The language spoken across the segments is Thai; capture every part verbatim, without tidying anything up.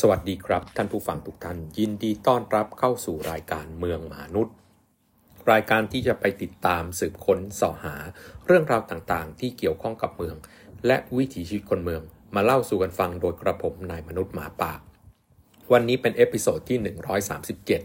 สวัสดีครับท่านผู้ฟังทุกท่านยินดีต้อนรับเข้าสู่รายการเมืองมหานุษย์รายการที่จะไปติดตามสืบค้นสอหาเรื่องราวต่างๆที่เกี่ยวข้องกับเมืองและวิถีชีวิตคนเมืองมาเล่าสู่กันฟังโดยกระผมนายมนุษย์หมาป่าวันนี้เป็นเอพิโซดที่หนึ่งร้อยสามสิบเจ็ด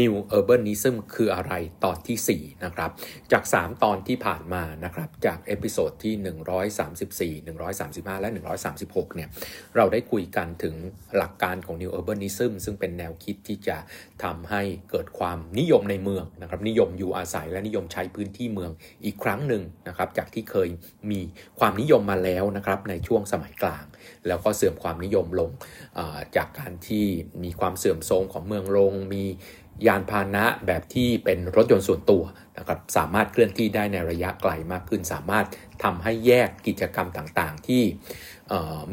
New Urbanism คืออะไรตอนที่สี่นะครับจากสามตอนที่ผ่านมานะครับจากเอพิโซดที่หนึ่งร้อยสามสิบสี่ หนึ่งร้อยสามสิบห้าและหนึ่งร้อยสามสิบหกเนี่ยเราได้คุยกันถึงหลักการของ New Urbanism ซึ่งเป็นแนวคิดที่จะทำให้เกิดความนิยมในเมืองนะครับนิยมอยู่อาศัยและนิยมใช้พื้นที่เมืองอีกครั้งหนึ่งนะครับจากที่เคยมีความนิยมมาแล้วนะครับในช่วงสมัยกลางแล้วก็เสื่อมความนิยมลงจากการที่มีความเสื่อมโทรมของเมืองลงมียานพาหนะแบบที่เป็นรถยนต์ส่วนตัวนะครับสามารถเคลื่อนที่ได้ในระยะไกลมากขึ้นสามารถทำให้แยกกิจกรรมต่างๆที่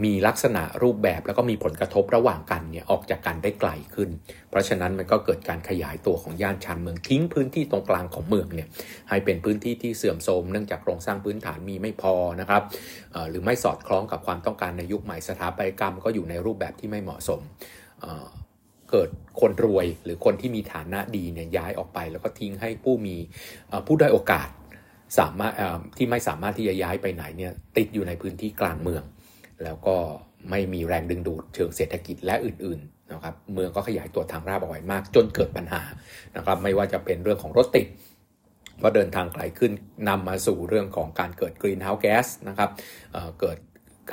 มีลักษณะรูปแบบแล้วก็มีผลกระทบระหว่างกันเนี่ยออกจากกันได้ไกลขึ้นเพราะฉะนั้นมันก็เกิดการขยายตัวของย่านชานเมืองทิ้งพื้นที่ตรงกลางของเมืองเนี่ยให้เป็นพื้นที่ที่เสื่อมโทรมเนื่องจากโครงสร้างพื้นฐานมีไม่พอนะครับหรือไม่สอดคล้องกับความต้องการในยุคใหม่สถาปัตยกรรมก็อยู่ในรูปแบบที่ไม่เหมาะสมเกิดคนรวยหรือคนที่มีฐานะดีเนี่ยย้ายออกไปแล้วก็ทิ้งให้ผู้มีผู้ด้อยโอกาสสามารถที่ไม่สามารถที่จะย้ายไปไหนเนี่ยติดอยู่ในพื้นที่กลางเมืองแล้วก็ไม่มีแรงดึงดูดเชิงเศรษฐกิจและอื่นๆนะครับเมืองก็ขยายตัวทางราบออกไปมากจนเกิดปัญหานะครับไม่ว่าจะเป็นเรื่องของรถติดเพราะเดินทางไกลขึ้นนำมาสู่เรื่องของการเกิดกรีนเฮาส์แก๊สนะครับเกิด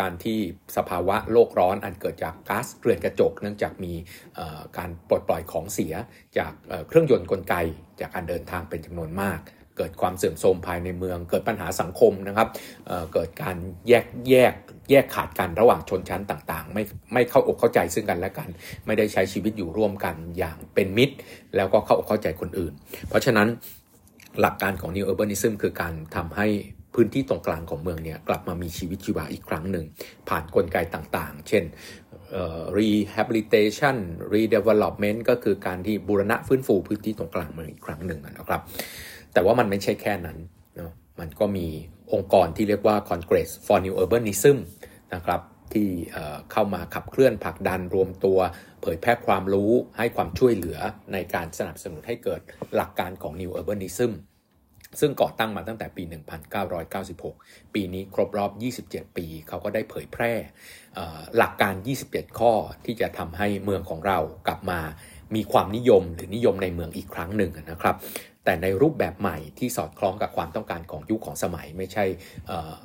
การที่สภาวะโลกร้อนอันเกิดจากก๊าซเรือนกระจกเนื่องจากมีการปลดปล่อยของเสียจากเครื่องยนต์กลไกจากการเดินทางเป็นจำนวนมากเกิดความเสื่อมโทรมภายในเมืองเกิดปัญหาสังคมนะครับ เอ่อ เกิดการแยกแยกแยกขาดกันระหว่างชนชั้นต่างๆไม่ไม่เข้าอกเข้าใจซึ่งกันและกันไม่ได้ใช้ชีวิตอยู่ร่วมกันอย่างเป็นมิตรแล้วก็เข้าอกเข้าใจคนอื่นเพราะฉะนั้นหลักการของ New Urbanism คือการทำให้พื้นที่ตรงกลางของเมืองเนี่ยกลับมามีชีวิตชีวาอีกครั้งหนึ่งผ่านกลไกต่างๆเช่น rehabilitation redevelopment ก็คือการที่บูรณะฟื้นฟูพื้นที่ตรงกลางเมืองอีกครั้งหนึ่งนะครับแต่ว่ามันไม่ใช่แค่นั้นเนาะมันก็มีองค์กรที่เรียกว่า Congress for New Urbanism นะครับที่เข้ามาขับเคลื่อนผลักดันรวมตัวเผยแพร่ความรู้ให้ความช่วยเหลือในการสนับสนุนให้เกิดหลักการของ New Urbanismซึ่งก่อตั้งมาตั้งแต่ปีหนึ่งพันเก้าร้อยเก้าสิบหกปีนี้ครบรอบยี่สิบเจ็ดปีเขาก็ได้เผยแพร่หลักการยี่สิบเจ็ดข้อที่จะทำให้เมืองของเรากลับมามีความนิยมหรือนิยมในเมืองอีกครั้งหนึ่งนะครับแต่ในรูปแบบใหม่ที่สอดคล้องกับความต้องการของยุคของสมัยไม่ใช่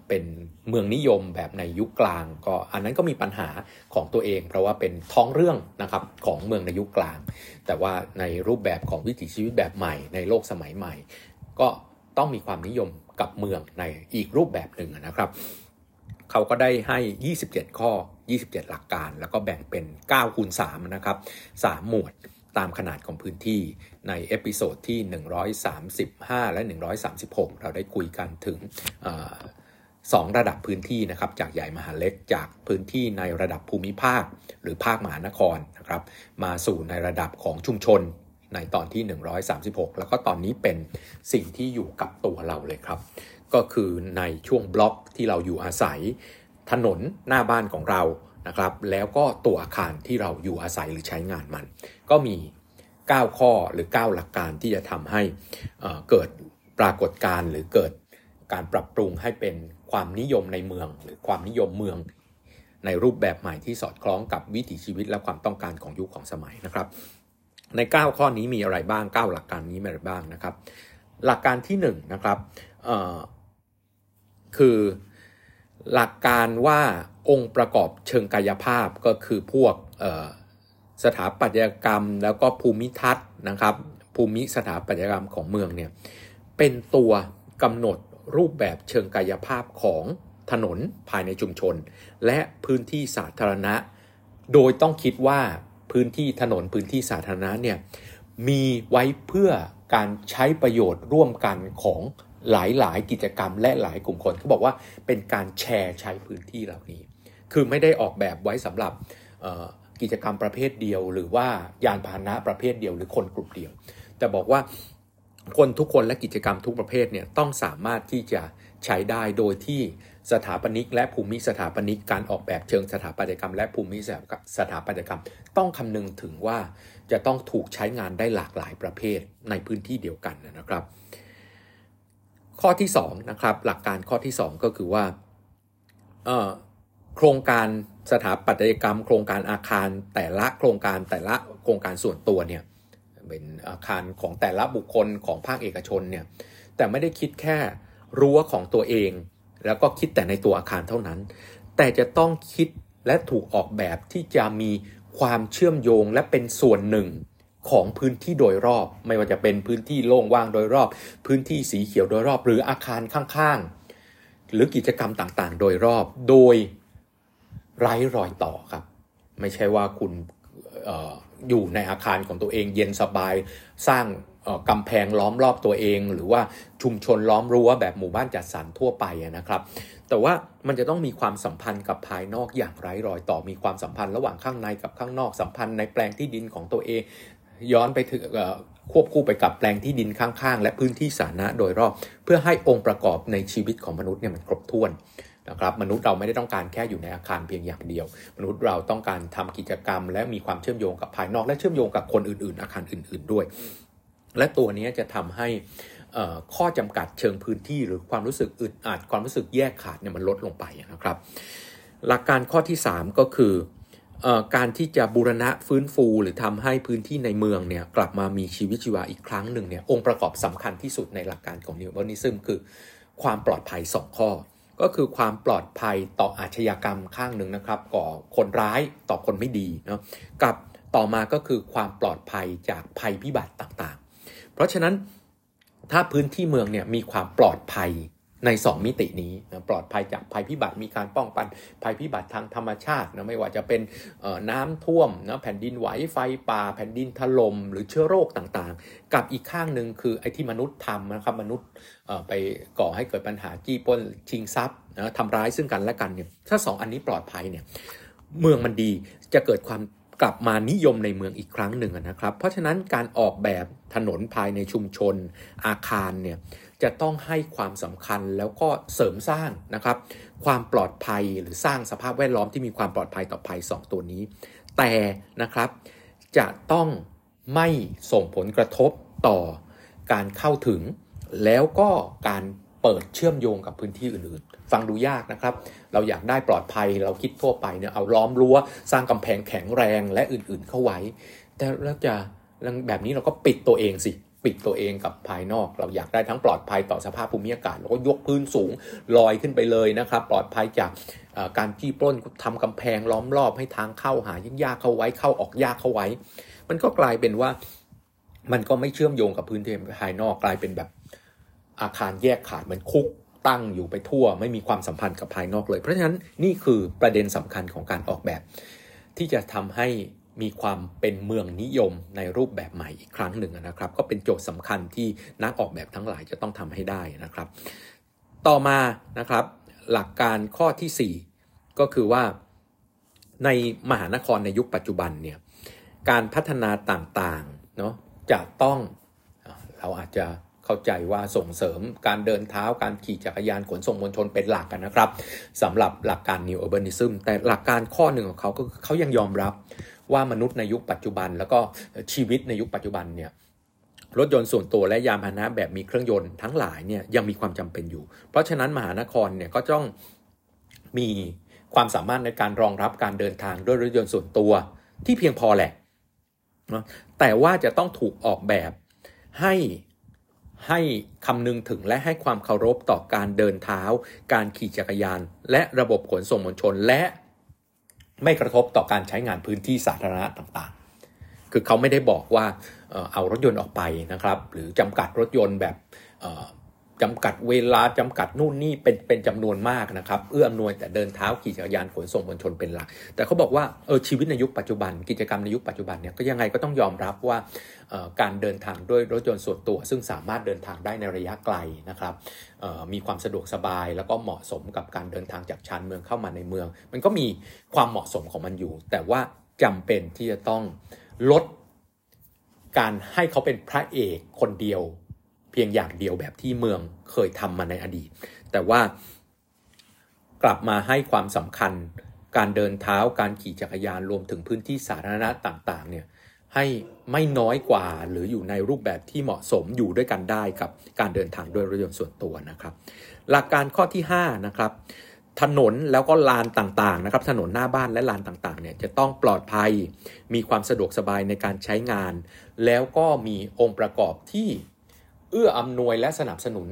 เป็นเมืองนิยมแบบในยุคกลางก็อันนั้นก็มีปัญหาของตัวเองเพราะว่าเป็นท้องเรื่องนะครับของเมืองในยุคกลางแต่ว่าในรูปแบบของวิถีชีวิตแบบใหม่ในโลกสมัยใหม่ก็ต้องมีความนิยมกับเมืองในอีกรูปแบบหนึ่งนะครับเขาก็ได้ให้ยี่สิบเจ็ดข้อยี่สิบเจ็ดหลักการแล้วก็แบ่งเป็น เก้าคูณสาม นะครับสามหมวดตามขนาดของพื้นที่ในเอพิโซดที่หนึ่งร้อยสามสิบห้าและหนึ่งร้อยสามสิบหกเราได้คุยกันถึงเอ่อสองระดับพื้นที่นะครับจากใหญ่มหาเล็กจากพื้นที่ในระดับภูมิภาคหรือภาคมหานครนะครับมาสู่ในระดับของชุมชนในตอนที่หนึ่งร้อยสามสิบหกแล้วก็ตอนนี้เป็นสิ่งที่อยู่กับตัวเราเลยครับก็คือในช่วงบล็อกที่เราอยู่อาศัยถนนหน้าบ้านของเรานะครับแล้วก็ตัวอาคารที่เราอยู่อาศัยหรือใช้งานมันก็มีเก้าข้อหรือเก้าหลักการที่จะทำให้เอ่อเกิดปรากฏการณ์หรือเกิดการปรับปรุงให้เป็นความนิยมในเมืองหรือความนิยมเมืองในรูปแบบใหม่ที่สอดคล้องกับวิถีชีวิตและความต้องการของยุคของสมัยนะครับในเก้าข้อนี้มีอะไรบ้างเก้าหลักการนี้มีอะไรบ้างนะครับหลักการที่หนึ่งนะครับเอ่อคือหลักการว่าองค์ประกอบเชิงกายภาพก็คือพวกเอ่อสถาปัตยกรรมแล้วก็ภูมิทัศน์นะครับภูมิสถาปัตยกรรมของเมืองเนี่ยเป็นตัวกำหนดรูปแบบเชิงกายภาพของถนนภายในชุมชนและพื้นที่สาธารณะโดยต้องคิดว่าพื้นที่ถนนพื้นที่สาธารณะเนี่ยมีไว้เพื่อการใช้ประโยชน์ร่วมกันของหลายๆกิจกรรมและหลายกลุ่มคนเขาบอกว่าเป็นการแชร์ใช้พื้นที่เหล่านี้คือไม่ได้ออกแบบไว้สำหรับกิจกรรมประเภทเดียวหรือว่ายานพาหนะประเภทเดียวหรือคนกลุ่มเดียวแต่บอกว่าคนทุกคนและกิจกรรมทุกประเภทเนี่ยต้องสามารถที่จะใช้ได้โดยที่ สถาปนิกและภูมิสถาปนิกการออกแบบเชิงสถาปัตยกรรมและภูมิสถาปัตยกรรมต้องคำนึงถึงว่าจะต้องถูกใช้งานได้หลากหลายประเภทในพื้นที่เดียวกันนะครับข้อที่สองนะครับหลักการข้อที่สองก็คือว่าเอ่อโครงการสถาปัตยกรรมโครงการอาคารแต่ละโครงการแต่ละโครงการส่วนตัวเนี่ยเป็นอาคารของแต่ละบุคคลของภาคเอกชนเนี่ยแต่ไม่ได้คิดแค่รั้วของตัวเองแล้วก็คิดแต่ในตัวอาคารเท่านั้นแต่จะต้องคิดและถูกออกแบบที่จะมีความเชื่อมโยงและเป็นส่วนหนึ่งของพื้นที่โดยรอบไม่ว่าจะเป็นพื้นที่โล่งว่างโดยรอบพื้นที่สีเขียวโดยรอบหรืออาคารข้างๆหรือกิจกรรมต่างๆโดยรอบโดยไร้รอยต่อครับไม่ใช่ว่าคุณ อ, อยู่ในอาคารของตัวเองเย็นสบายสร้างกำแพงล้อมรอบตัวเองหรือว่าชุมชนล้อมรั้วแบบหมู่บ้านจัดสรรทั่วไปนะครับแต่ว่ามันจะต้องมีความสัมพันธ์กับภายนอกอย่างไร้รอยต่อมีความสัมพันธ์ระหว่างข้างในกับข้างนอกสัมพันธ์ในแปลงที่ดินของตัวเองย้อนไปถึงควบคู่ไปกับแปลงที่ดินข้างๆและพื้นที่สาธารณะโดยรอบเพื่อให้องค์ประกอบในชีวิตของมนุษย์เนี่ยมันครบถ้วนนะครับมนุษย์เราไม่ได้ต้องการแค่อยู่ในอาคารเพียงอย่างเดียวมนุษย์เราต้องการทำกิจกรรมและมีความเชื่อมโยงกับภายนอกและเชื่อมโยงกับคนอื่นๆอาคารอื่นๆด้วยและตัวนี้จะทำให้ข้อจำกัดเชิงพื้นที่หรือความรู้สึกอึดอัดความรู้สึกแยกขาดเนี่ยมันลดลงไปนะครับหลักการข้อที่สามก็คือการที่จะบูรณะฟื้นฟูหรือทำให้พื้นที่ในเมืองเนี่ยกลับมามีชีวิตชีวาอีกครั้งหนึ่งเนี่ยองค์ประกอบสำคัญที่สุดในหลักการของนิวเวอร์นิซึมคือความปลอดภัยสองข้อก็คือความปลอดภัยต่ออาชญากรรมข้างหนึ่งนะครับก่อคนร้ายต่อคนไม่ดีเนาะกับต่อมาก็คือความปลอดภัยจากภัยพิบัติต่างๆเพราะฉะนั้นถ้าพื้นที่เมืองเนี่ยมีความปลอดภัยในสองมิตินี้นะปลอดภัยจากภัยพิบัติมีการป้องกันภัยพิบัติทางธรรมชาตินะไม่ว่าจะเป็นน้ำท่วมนะแผ่นดินไหวไฟป่าแผ่นดินถล่มหรือเชื้อโรคต่างๆกับอีกข้างหนึ่งคือไอ้ที่มนุษย์ทำนะครับมนุษย์ไปก่อให้เกิดปัญหาจี้ปล้นชิงทรัพย์นะทำร้ายซึ่งกันและกันเนี่ยถ้าสองอันนี้ปลอดภัยเนี่ยเมืองมันดีจะเกิดความกลับมานิยมในเมืองอีกครั้งหนึ่งนะครับเพราะฉะนั้นการออกแบบถนนภายในชุมชนอาคารเนี่ยจะต้องให้ความสำคัญแล้วก็เสริมสร้างนะครับความปลอดภัยหรือสร้างสภาพแวดล้อมที่มีความปลอดภัยต่อภัยสองตัวนี้แต่นะครับจะต้องไม่ส่งผลกระทบต่อการเข้าถึงแล้วก็การเปิดเชื่อมโยงกับพื้นที่อื่นๆฟังดูยากนะครับเราอยากได้ปลอดภัยเราคิดทั่วไปเนี่ยเอาล้อมรั้วสร้างกำแพงแข็งแรงและอื่นๆเข้าไว้แต่แล้วจะแบบนี้เราก็ปิดตัวเองสิปิดตัวเองกับภายนอกเราอยากได้ทั้งปลอดภัยต่อสภาพภูมิอากาศแล้วก็ยกพื้นสูงลอยขึ้นไปเลยนะครับปลอดภัยจากการจี้ปล้นทำกำแพงล้อมรอบให้ทางเข้าหายากๆเข้าไว้เข้าออกยากเข้าไว้มันก็กลายเป็นว่ามันก็ไม่เชื่อมโยงกับพื้นที่ภายนอกกลายเป็นแบบอาคารแยกขาดเหมือนคุกตั้งอยู่ไปทั่วไม่มีความสัมพันธ์กับภายนอกเลยเพราะฉะนั้นนี่คือประเด็นสำคัญของการออกแบบที่จะทำให้มีความเป็นเมืองนิยมในรูปแบบใหม่อีกครั้งหนึ่งนะครับก็เป็นโจทย์สำคัญที่นักออกแบบทั้งหลายจะต้องทำให้ได้นะครับต่อมานะครับหลักการข้อที่สี่ก็คือว่าในมหานครในยุคปัจจุบันเนี่ยการพัฒนาต่างๆเนาะจะต้องเราอาจจะเข้าใจว่าส่งเสริมการเดินเท้าการขี่จักรยานขนส่งมวลชนเป็นหลักกันนะครับสำหรับหลักการ New Urbanism แต่หลักการข้อหนึ่งของเขาก็เขายังยอมรับว่ามนุษย์ในยุคปัจจุบันแล้วก็ชีวิตในยุคปัจจุบันเนี่ยรถยนต์ส่วนตัวและยานพาหนะแบบมีเครื่องยนต์ทั้งหลายเนี่ยยังมีความจำเป็นอยู่เพราะฉะนั้นมหานครเนี่ยก็ต้องมีความสามารถในการรองรับการเดินทางด้วยรถยนต์ส่วนตัวที่เพียงพอแหละนะแต่ว่าจะต้องถูกออกแบบให้ให้คำนึงถึงและให้ความเคารพต่อการเดินเท้าการขี่จักรยานและระบบขนส่งมวลชนและไม่กระทบต่อการใช้งานพื้นที่สาธารณะต่างๆคือเขาไม่ได้บอกว่าเอารถยนต์ออกไปนะครับหรือจำกัดรถยนต์แบบจำกัดเวลาจำกัดนู่นนี่เป็นเป็นจำนวนมากนะครับเอื้ออำนวยแต่เดินเท้าขี่จักรยานขนส่งมวลชนเป็นหลักแต่เขาบอกว่าเออชีวิตในยุคปัจจุบันกิจกรรมในยุคปัจจุบันเนี่ยก็ยังไงก็ต้องยอมรับว่าการเดินทางด้วยรถยนต์ส่วนตัวซึ่งสามารถเดินทางได้ในระยะไกลนะครับมีความสะดวกสบายแล้วก็เหมาะสมกับการเดินทางจากชานเมืองเข้ามาในเมืองมันก็มีความเหมาะสมของมันอยู่แต่ว่าจำเป็นที่จะต้องลดการให้เขาเป็นพระเอกคนเดียวเพียงอย่างเดียวแบบที่เมืองเคยทำมาในอดีตแต่ว่า กลับมาให้ความสำคัญการเดินเท้าการขี่จักรยานรวมถึงพื้นที่สาธารณะต่างๆเนี่ยให้ไม่น้อยกว่าหรืออยู่ในรูปแบบที่เหมาะสมอยู่ด้วยกันได้กับการเดินทางโดยรถยนต์ส่วนตัวนะครับหลักการข้อที่ห้านะครับถนนแล้วก็ลานต่างๆนะครับถนนหน้าบ้านและลานต่างๆเนี่ยจะต้องปลอดภัยมีความสะดวกสบายในการใช้งานแล้วก็มีองค์ประกอบที่เอื้ออำนวยและสนับสนุน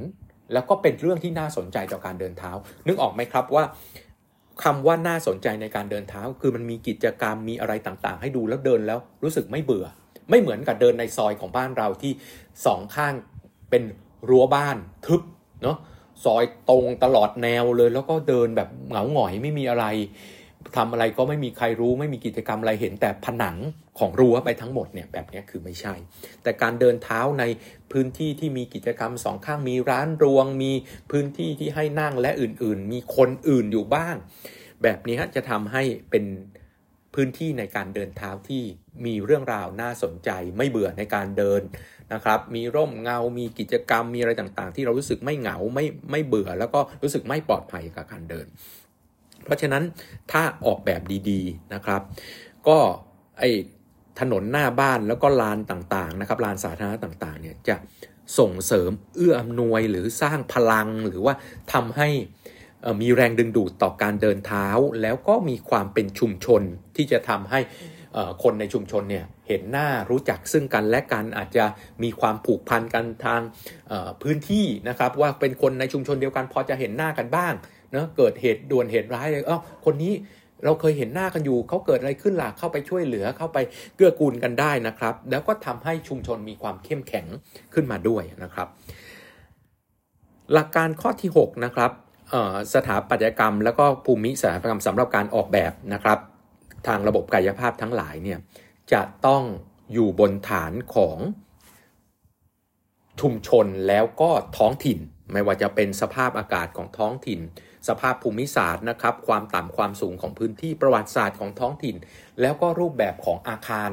แล้วก็เป็นเรื่องที่น่าสนใจต่อการเดินเท้านึกออกไหมครับว่าคำว่าน่าสนใจในการเดินเท้าคือมันมีกิจกรรมมีอะไรต่างๆให้ดูแล้วเดินแล้วรู้สึกไม่เบื่อไม่เหมือนกับเดินในซอยของบ้านเราที่สองข้างเป็นรั้วบ้านทึบเนาะซอยตรงตลอดแนวเลยแล้วก็เดินแบบเหงาหงอยไม่มีอะไรทำอะไรก็ไม่มีใครรู้ไม่มีกิจกรรมอะไรเห็นแต่ผนังของรั้วไปทั้งหมดเนี่ยแบบนี้คือไม่ใช่แต่การเดินเท้าในพื้นที่ที่มีกิจกรรมสองข้างมีร้านรวงมีพื้นที่ที่ให้นั่งและอื่นๆมีคนอื่นอยู่บ้างแบบนี้จะทำให้เป็นพื้นที่ในการเดินเท้าที่มีเรื่องราวน่าสนใจไม่เบื่อในการเดินนะครับมีร่มเงามีกิจกรรมมีอะไรต่างๆที่เรารู้สึกไม่เหงาไม่ไม่เบื่อแล้วก็รู้สึกไม่ปลอดภัยกับการเดินเพราะฉะนั้นถ้าออกแบบดีๆนะครับก็ไอ้ถนนหน้าบ้านแล้วก็ลานต่างๆนะครับลานสาธารณะต่างๆเนี่ยจะส่งเสริมเอื้ออำนวยหรือสร้างพลังหรือว่าทำให้มีแรงดึงดูดต่อการเดินเท้าแล้วก็มีความเป็นชุมชนที่จะทำให้คนในชุมชนเนี่ยเห็นหน้ารู้จักซึ่งกันและกันอาจจะมีความผูกพันกันทางพื้นที่นะครับว่าเป็นคนในชุมชนเดียวกันพอจะเห็นหน้ากันบ้างเนาะเกิดเหตุด่วนเหตุร้ายเลยเอ้าคนนี้เราเคยเห็นหน้ากันอยู่เขาเกิดอะไรขึ้นล่ะเข้าไปช่วยเหลือเข้าไปเกื้อกูลกันได้นะครับแล้วก็ทำให้ชุมชนมีความเข้มแข็งขึ้นมาด้วยนะครับหลักการข้อที่หกนะครับสถาปัตยกรรมแล้วก็ภูมิสถาปัตยกรรมสำหรับการออกแบบนะครับทางระบบกายภาพทั้งหลายเนี่ยจะต้องอยู่บนฐานของชุมชนแล้วก็ท้องถิ่นไม่ว่าจะเป็นสภาพอากาศของท้องถิ่นสภาพภูมิศาสตร์นะครับความต่ำความสูงของพื้นที่ประวัติศาสตร์ของท้องถิ่นแล้วก็รูปแบบของอาคาร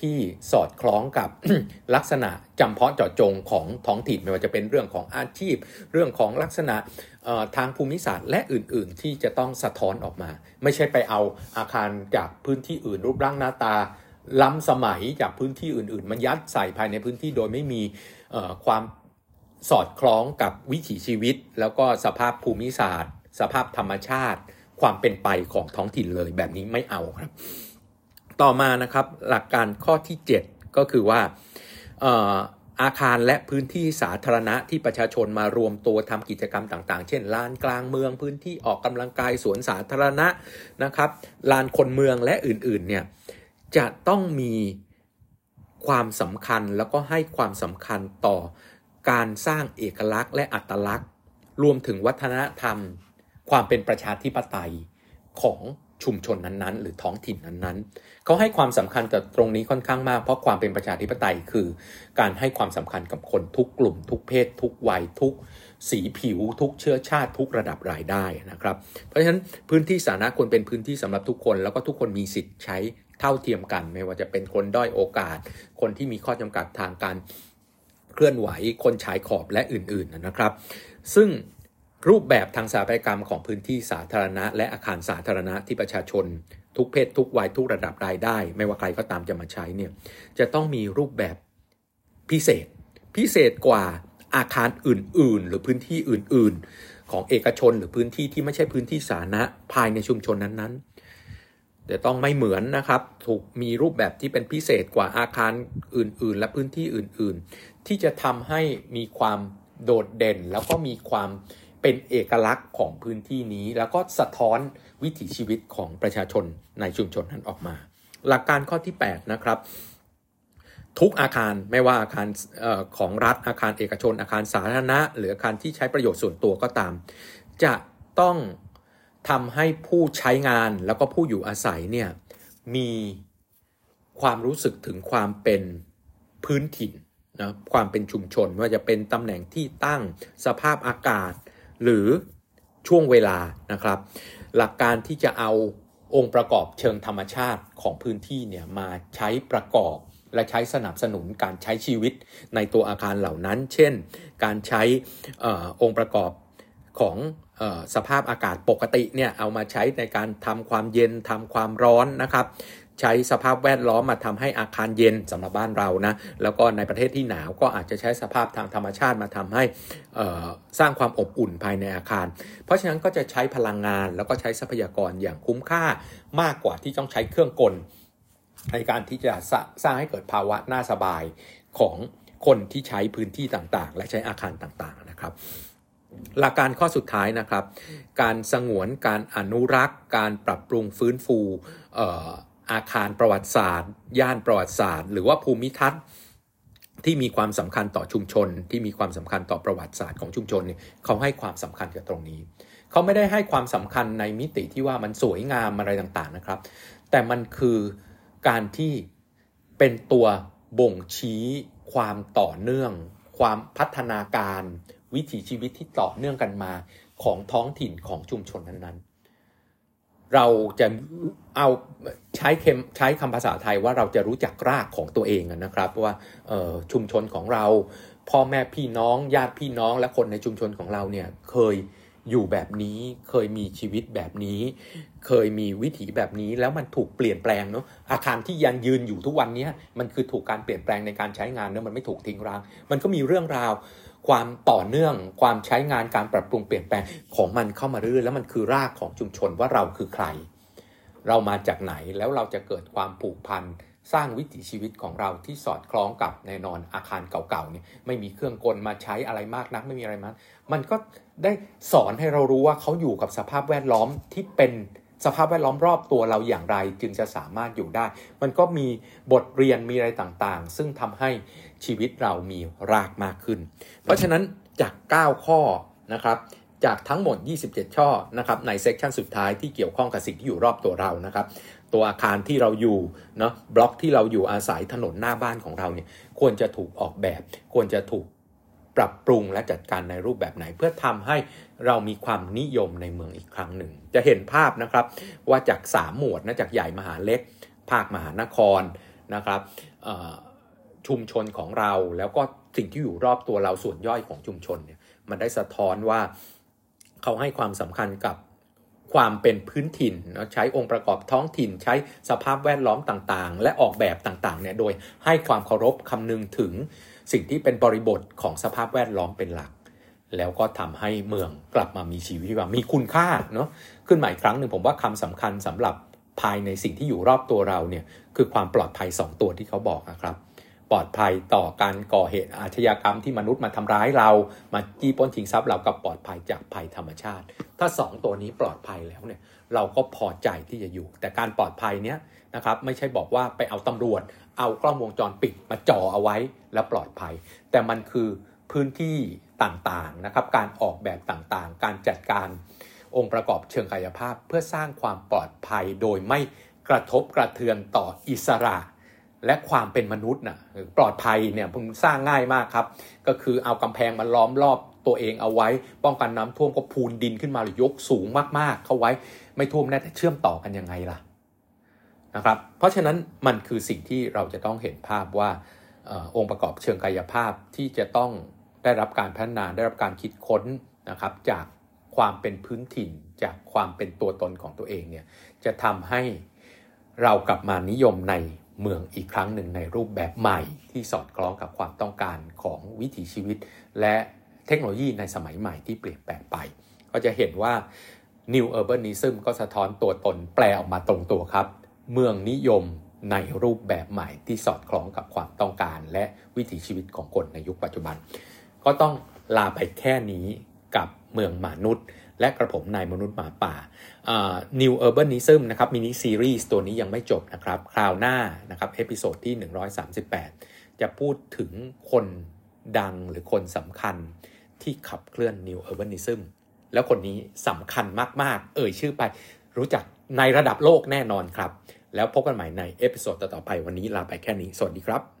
ที่สอดคล้องกับ ลักษณะจำเพาะเจาะจงของท้องถิ่นไม่ว่าจะเป็นเรื่องของอาชีพเรื่องของลักษณะทางภูมิศาสตร์และอื่นๆที่จะต้องสะท้อนออกมาไม่ใช่ไปเอาอาคารจากพื้นที่อื่นรูปร่างหน้าตาล้ำสมัยจากพื้นที่อื่นๆมันยัดใส่ภายในพื้นที่โดยไม่มีความสอดคล้องกับวิถีชีวิตแล้วก็สภาพภูมิศาสตร์สภาพธรรมชาติความเป็นไปของท้องถิ่นเลยแบบนี้ไม่เอาครับต่อมานะครับหลักการข้อที่เจ็ดก็คือว่าอาคารและพื้นที่สาธารณะที่ประชาชนมารวมตัวทำกิจกรรมต่างๆเช่นลานกลางเมืองพื้นที่ออกกำลังกายสวนสาธารณะนะครับลานคนเมืองและอื่นๆเนี่ยจะต้องมีความสำคัญแล้วก็ให้ความสำคัญต่อการสร้างเอกลักษณ์และอัตลักษณ์รวมถึงวัฒนธรรมความเป็นประชาธิปไตยของชุมชนนั้นๆหรือท้องถิ่นนั้นๆเขาให้ความสำคัญกับตรงนี้ค่อนข้างมากเพราะความเป็นประชาธิปไตยคือการให้ความสำคัญกับคนทุกกลุ่มทุกเพศทุกวัยทุกสีผิวทุกเชื้อชาติทุกระดับรายได้นะครับเพราะฉะนั้นพื้นที่สาธารณะควรเป็นพื้นที่สำหรับทุกคนแล้วก็ทุกคนมีสิทธิ์ใช้เท่าเทียมกันไม่ว่าจะเป็นคนด้อยโอกาสคนที่มีข้อจำกัดทางการเคลื่อนไหวคนชายขอบและอื่นๆนะครับซึ่งรูปแบบทางสถาปัตยกรรมของพื้นที่สาธารณะและอาคารสาธารณะที่ประชาชนทุกเพศทุกวัยทุกระดับรายได้ไม่ว่าใครก็ตามจะมาใช้เนี่ยจะต้องมีรูปแบบพิเศษพิเศษกว่าอาคารอื่นๆหรือพื้นที่อื่นๆของเอกชนหรือพื้นที่ที่ไม่ใช่พื้นที่สาธารณะภายในชุมชนนั้นๆจะต้องไม่เหมือนนะครับถูกมีรูปแบบที่เป็นพิเศษกว่าอาคารอื่นๆและพื้นที่อื่นๆที่จะทำให้มีความโดดเด่นแล้วก็มีความเป็นเอกลักษณ์ของพื้นที่นี้แล้วก็สะท้อนวิถีชีวิตของประชาชนในชุมชนนั้นออกมาหลักการข้อที่แปดนะครับทุกอาคารไม่ว่าอาคารเอ่อของรัฐอาคารเอกชนอาคารสาธารณะหรืออาคารที่ใช้ประโยชน์ส่วนตัวก็ตามจะต้องทำให้ผู้ใช้งานแล้วก็ผู้อยู่อาศัยเนี่ยมีความรู้สึกถึงความเป็นพื้นถิ่นนะความเป็นชุมชนว่าจะเป็นตำแหน่งที่ตั้งสภาพอากาศหรือช่วงเวลานะครับหลักการที่จะเอาองค์ประกอบเชิงธรรมชาติของพื้นที่เนี่ยมาใช้ประกอบและใช้สนับสนุนการใช้ชีวิตในตัวอาคารเหล่านั้นเช่นการใช้ เอ่อ องค์ประกอบของ สภาพอากาศปกติเนี่ยเอามาใช้ในการทำความเย็นทำความร้อนนะครับใช้สภาพแวดล้อมมาทำให้อาคารเย็นสำหรับบ้านเรานะแล้วก็ในประเทศที่หนาวก็อาจจะใช้สภาพทางธรรมชาติมาทำให้สร้างความอบอุ่นภายในอาคารเพราะฉะนั้นก็จะใช้พลังงานแล้วก็ใช้ทรัพยากรอย่างคุ้มค่ามากกว่าที่ต้องใช้เครื่องกลในการที่จะสร้างให้เกิดภาวะน่าสบายของคนที่ใช้พื้นที่ต่างๆและใช้อาคารต่างๆนะครับหลักการข้อสุดท้ายนะครับการสงวนการอนุรักษ์การปรับปรุงฟื้นฟูเอ่ออาคารประวัติศาสตร์ย่านประวัติศาสตร์หรือว่าภูมิทัศน์ที่มีความสำคัญต่อชุมชนที่มีความสำคัญต่อประวัติศาสตร์ของชุมชนเนี่ยเขาให้ความสำคัญกับตรงนี้เขาไม่ได้ให้ความสำคัญในมิติที่ว่ามันสวยงามอะไรต่างๆนะครับแต่มันคือการที่เป็นตัวบ่งชี้ความต่อเนื่องความพัฒนาการวิถีชีวิตที่ต่อเนื่องกันมาของท้องถิ่นของชุมชนนั้นๆเราจะเอาใช้คำใช้คำภาษาไทยว่าเราจะรู้จักรากของตัวเองนะครับว่าชุมชนของเราพ่อแม่พี่น้องญาติพี่น้องและคนในชุมชนของเราเนี่ยเคยอยู่แบบนี้เคยมีชีวิตแบบนี้เคยมีวิถีแบบนี้แล้วมันถูกเปลี่ยนแปลงเนาะอาคารที่ยังยืนอยู่ทุกวันนี้มันคือถูกการเปลี่ยนแปลงในการใช้งานเนาะมันไม่ถูกทิ้งร้างมันก็มีเรื่องราวความต่อเนื่องความใช้งานการปรับปรุงเปลี่ยนแปลงของมันเข้ามาเรื่อยแล้วมันคือรากของชุมชนว่าเราคือใครเรามาจากไหนแล้วเราจะเกิดความผูกพันสร้างวิถีชีวิตของเราที่สอดคล้องกับแน่นอนอาคารเก่าๆเนี่ยไม่มีเครื่องกลมาใช้อะไรมากนักไม่มีอะไรมากมันก็ได้สอนให้เรารู้ว่าเขาอยู่กับสภาพแวดล้อมที่เป็นสภาพแวดล้อมรอบตัวเราอย่างไรจึงจะสามารถอยู่ได้มันก็มีบทเรียนมีอะไรต่างๆซึ่งทำให้ชีวิตเรามีรากมากขึ้นเพราะฉะนั้นจากเก้าข้อนะครับจากทั้งหมดยี่สิบเจ็ดข้อนะครับในเซกชันสุดท้ายที่เกี่ยวข้องกับสิ่งที่อยู่รอบตัวเรานะครับตัวอาคารที่เราอยู่เนาะบล็อกที่เราอยู่อาศัยถนนหน้าบ้านของเราเนี่ยควรจะถูกออกแบบควรจะถูกปรับปรุงและจัดการในรูปแบบไหนเพื่อทำให้เรามีความนิยมในเมืองอีกครั้งหนึ่งจะเห็นภาพนะครับว่าจากสามหมวดนะจากใหญ่มหาเล็กภาคมหานครนะครับชุมชนของเราแล้วก็สิ่งที่อยู่รอบตัวเราส่วนย่อยของชุมชนเนี่ยมันได้สะท้อนว่าเขาให้ความสำคัญกับความเป็นพื้นถิ่นนะใช้องค์ประกอบท้องถิ่นใช้สภาพแวดล้อมต่างๆและออกแบบต่างๆเนี่ยโดยให้ความเคารพคำนึงถึงสิ่งที่เป็นบริบทของสภาพแวดล้อมเป็นหลักแล้วก็ทำให้เมืองกลับมามีชีวิตว่ามีคุณค่าเนาะขึ้นใหม่ครั้งหนึ่งผมว่าคำสำคัญสำหรับภายในสิ่งที่อยู่รอบตัวเราเนี่ยคือความปลอดภัยสองตัวที่เขาบอกนะครับปลอดภัยต่อการก่อเหตุอาชญากรรมที่มนุษย์มาทำร้ายเรามาจี้ปล้นชิงทรัพย์เรากับปลอดภัยจากภัยธรรมชาติถ้าสองตัวนี้ปลอดภัยแล้วเนี่ยเราก็พอใจที่จะอยู่แต่การปลอดภัยเนี้ยนะครับไม่ใช่บอกว่าไปเอาตำรวจเอากล้องวงจรปิดมาจ่อเอาไว้แล้วปลอดภัยแต่มันคือพื้นที่ต่างๆนะครับการออกแบบต่างๆการจัดการองค์ประกอบเชิงกายภาพเพื่อสร้างความปลอดภัยโดยไม่กระทบกระเทือนต่ออิสระและความเป็นมนุษย์น่ะปลอดภัยเนี่ยผมสร้างง่ายมากครับก็คือเอากำแพงมาล้อมรอบตัวเองเอาไว้ป้องกันน้ำท่วมก็พูนดินขึ้นมาหรือยกสูงมากๆเข้าไว้ไม่ท่วมแน่แต่เชื่อมต่อกันยังไงล่ะนะครับเพราะฉะนั้นมันคือสิ่งที่เราจะต้องเห็นภาพว่าเอ่อองค์ประกอบเชิงกายภาพที่จะต้องได้รับการพัฒนาได้รับการคิดค้นนะครับจากความเป็นพื้นถิ่นจากความเป็นตัวตนของตัวเองเนี่ยจะทำให้เรากลับมานิยมในเมืองอีกครั้งหนึ่งในรูปแบบใหม่ที่สอดคล้องกับความต้องการของวิถีชีวิตและเทคโนโลยีในสมัยใหม่ที่เปลี่ยนแปลงไปก็จะเห็นว่า New Urbanism ก็สะท้อนตัวตนแปลออกมาตรงตัวครับเมืองนิยมในรูปแบบใหม่ที่สอดคล้องกับความต้องการและวิถีชีวิตของคนในยุคปัจจุบันก็ต้องลาไปแค่นี้กับเมืองมนุษย์และกระผมนายมนุษย์หมาป่า uh, New Urbanism นะครับมินิซีรีส์ตัวนี้ยังไม่จบนะครับคราวหน้านะครับเอพิโซดที่หนึ่งร้อยสามสิบแปดจะพูดถึงคนดังหรือคนสำคัญที่ขับเคลื่อน New Urbanism แล้วคนนี้สำคัญมากๆเอ่ยชื่อไปรู้จักในระดับโลกแน่นอนครับแล้วพบกันใหม่ในเอพิโซดต่อๆไปวันนี้ลาไปแค่นี้สวัสดีครับ